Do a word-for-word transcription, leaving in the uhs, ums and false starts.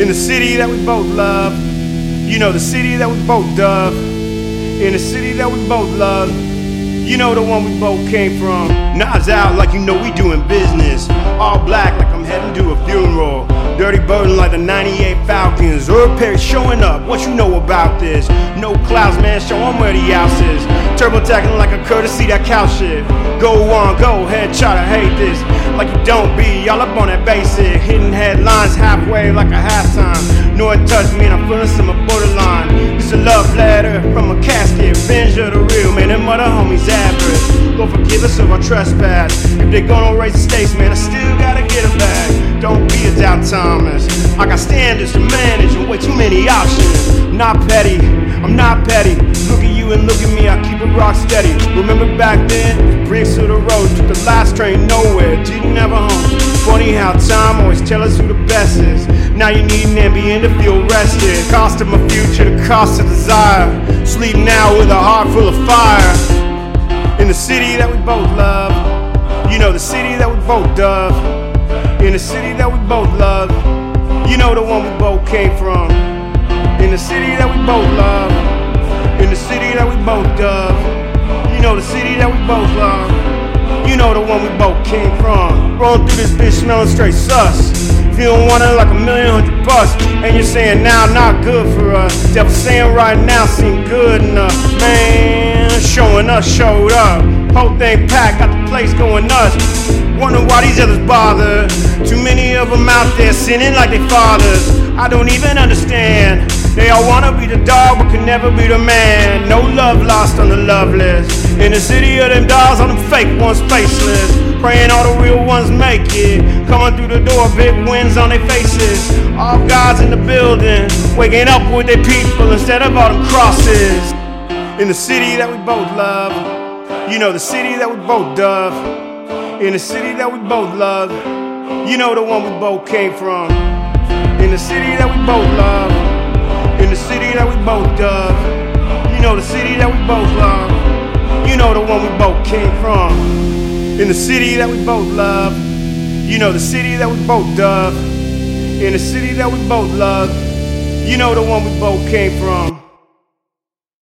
in the city that we both love. You know, the city that we both dove, in the city that we both love. You know, the one we both came from. Knives out like you know we doing business. All black like I'm heading to a funeral. Dirty burden like the ninety-eight Falcons. Erv Perry showing up, what you know about this? No clouds, man, show them where the house is. Turbo tacking like a courtesy, that cow shit. Go on, go ahead, try to hate this. Like you don't be, y'all up on that basic. Hitting headlines halfway like a halftime. No it touch me and I'm feeling some borderline. It's a love letter from a casket. Revenge of the real, man, them other homies average. Go forgive us of our trespass. If they gonna raise the stakes, man, I still gotta get them back. Don't be a downtown. I got standards to manage and way too many options. I'm not petty, I'm not petty. Look at you and look at me, I keep it rock steady. Remember back then, bricks to the road, took the last train nowhere, didn't have a home. Funny how time always tell us who the best is. Now you need an ambient to feel rested. Cost of my future, the cost of desire. Sleep now with a heart full of fire. In the city that we both love. You know, the city that we both dove. In the city that we both love. You know, the one we both came from. In the city that we both love. In the city that we both dove. You know, the city that we both love. You know, the one we both came from. Rolling through this bitch smelling straight sus. Feeling wanted like a million hundred bucks. And you're saying now nah, not good for us. Devil saying right now seem good enough. Man, showing us showed up. Whole thing packed, got the place going nuts. Wonder why these others bother. Too many of them out there sinning like they fathers. I don't even understand. They all wanna be the dog but can never be the man. No love lost on the loveless. In the city of them dolls, all them fake ones faceless. Praying all the real ones make it. Coming through the door, big wins on their faces. All gods in the building, waking up with their people instead of all them crosses. In the city that we both love. You know, the city that we both dove. In the city that we both love. You know, the one we both came from. In the city that we both love. In the city that we both dove. You know, the city that we both love. You know, the one we both came from. In the city that we both love. You know, the city that we both dove. In the city that we both love. You know, the one we both came from.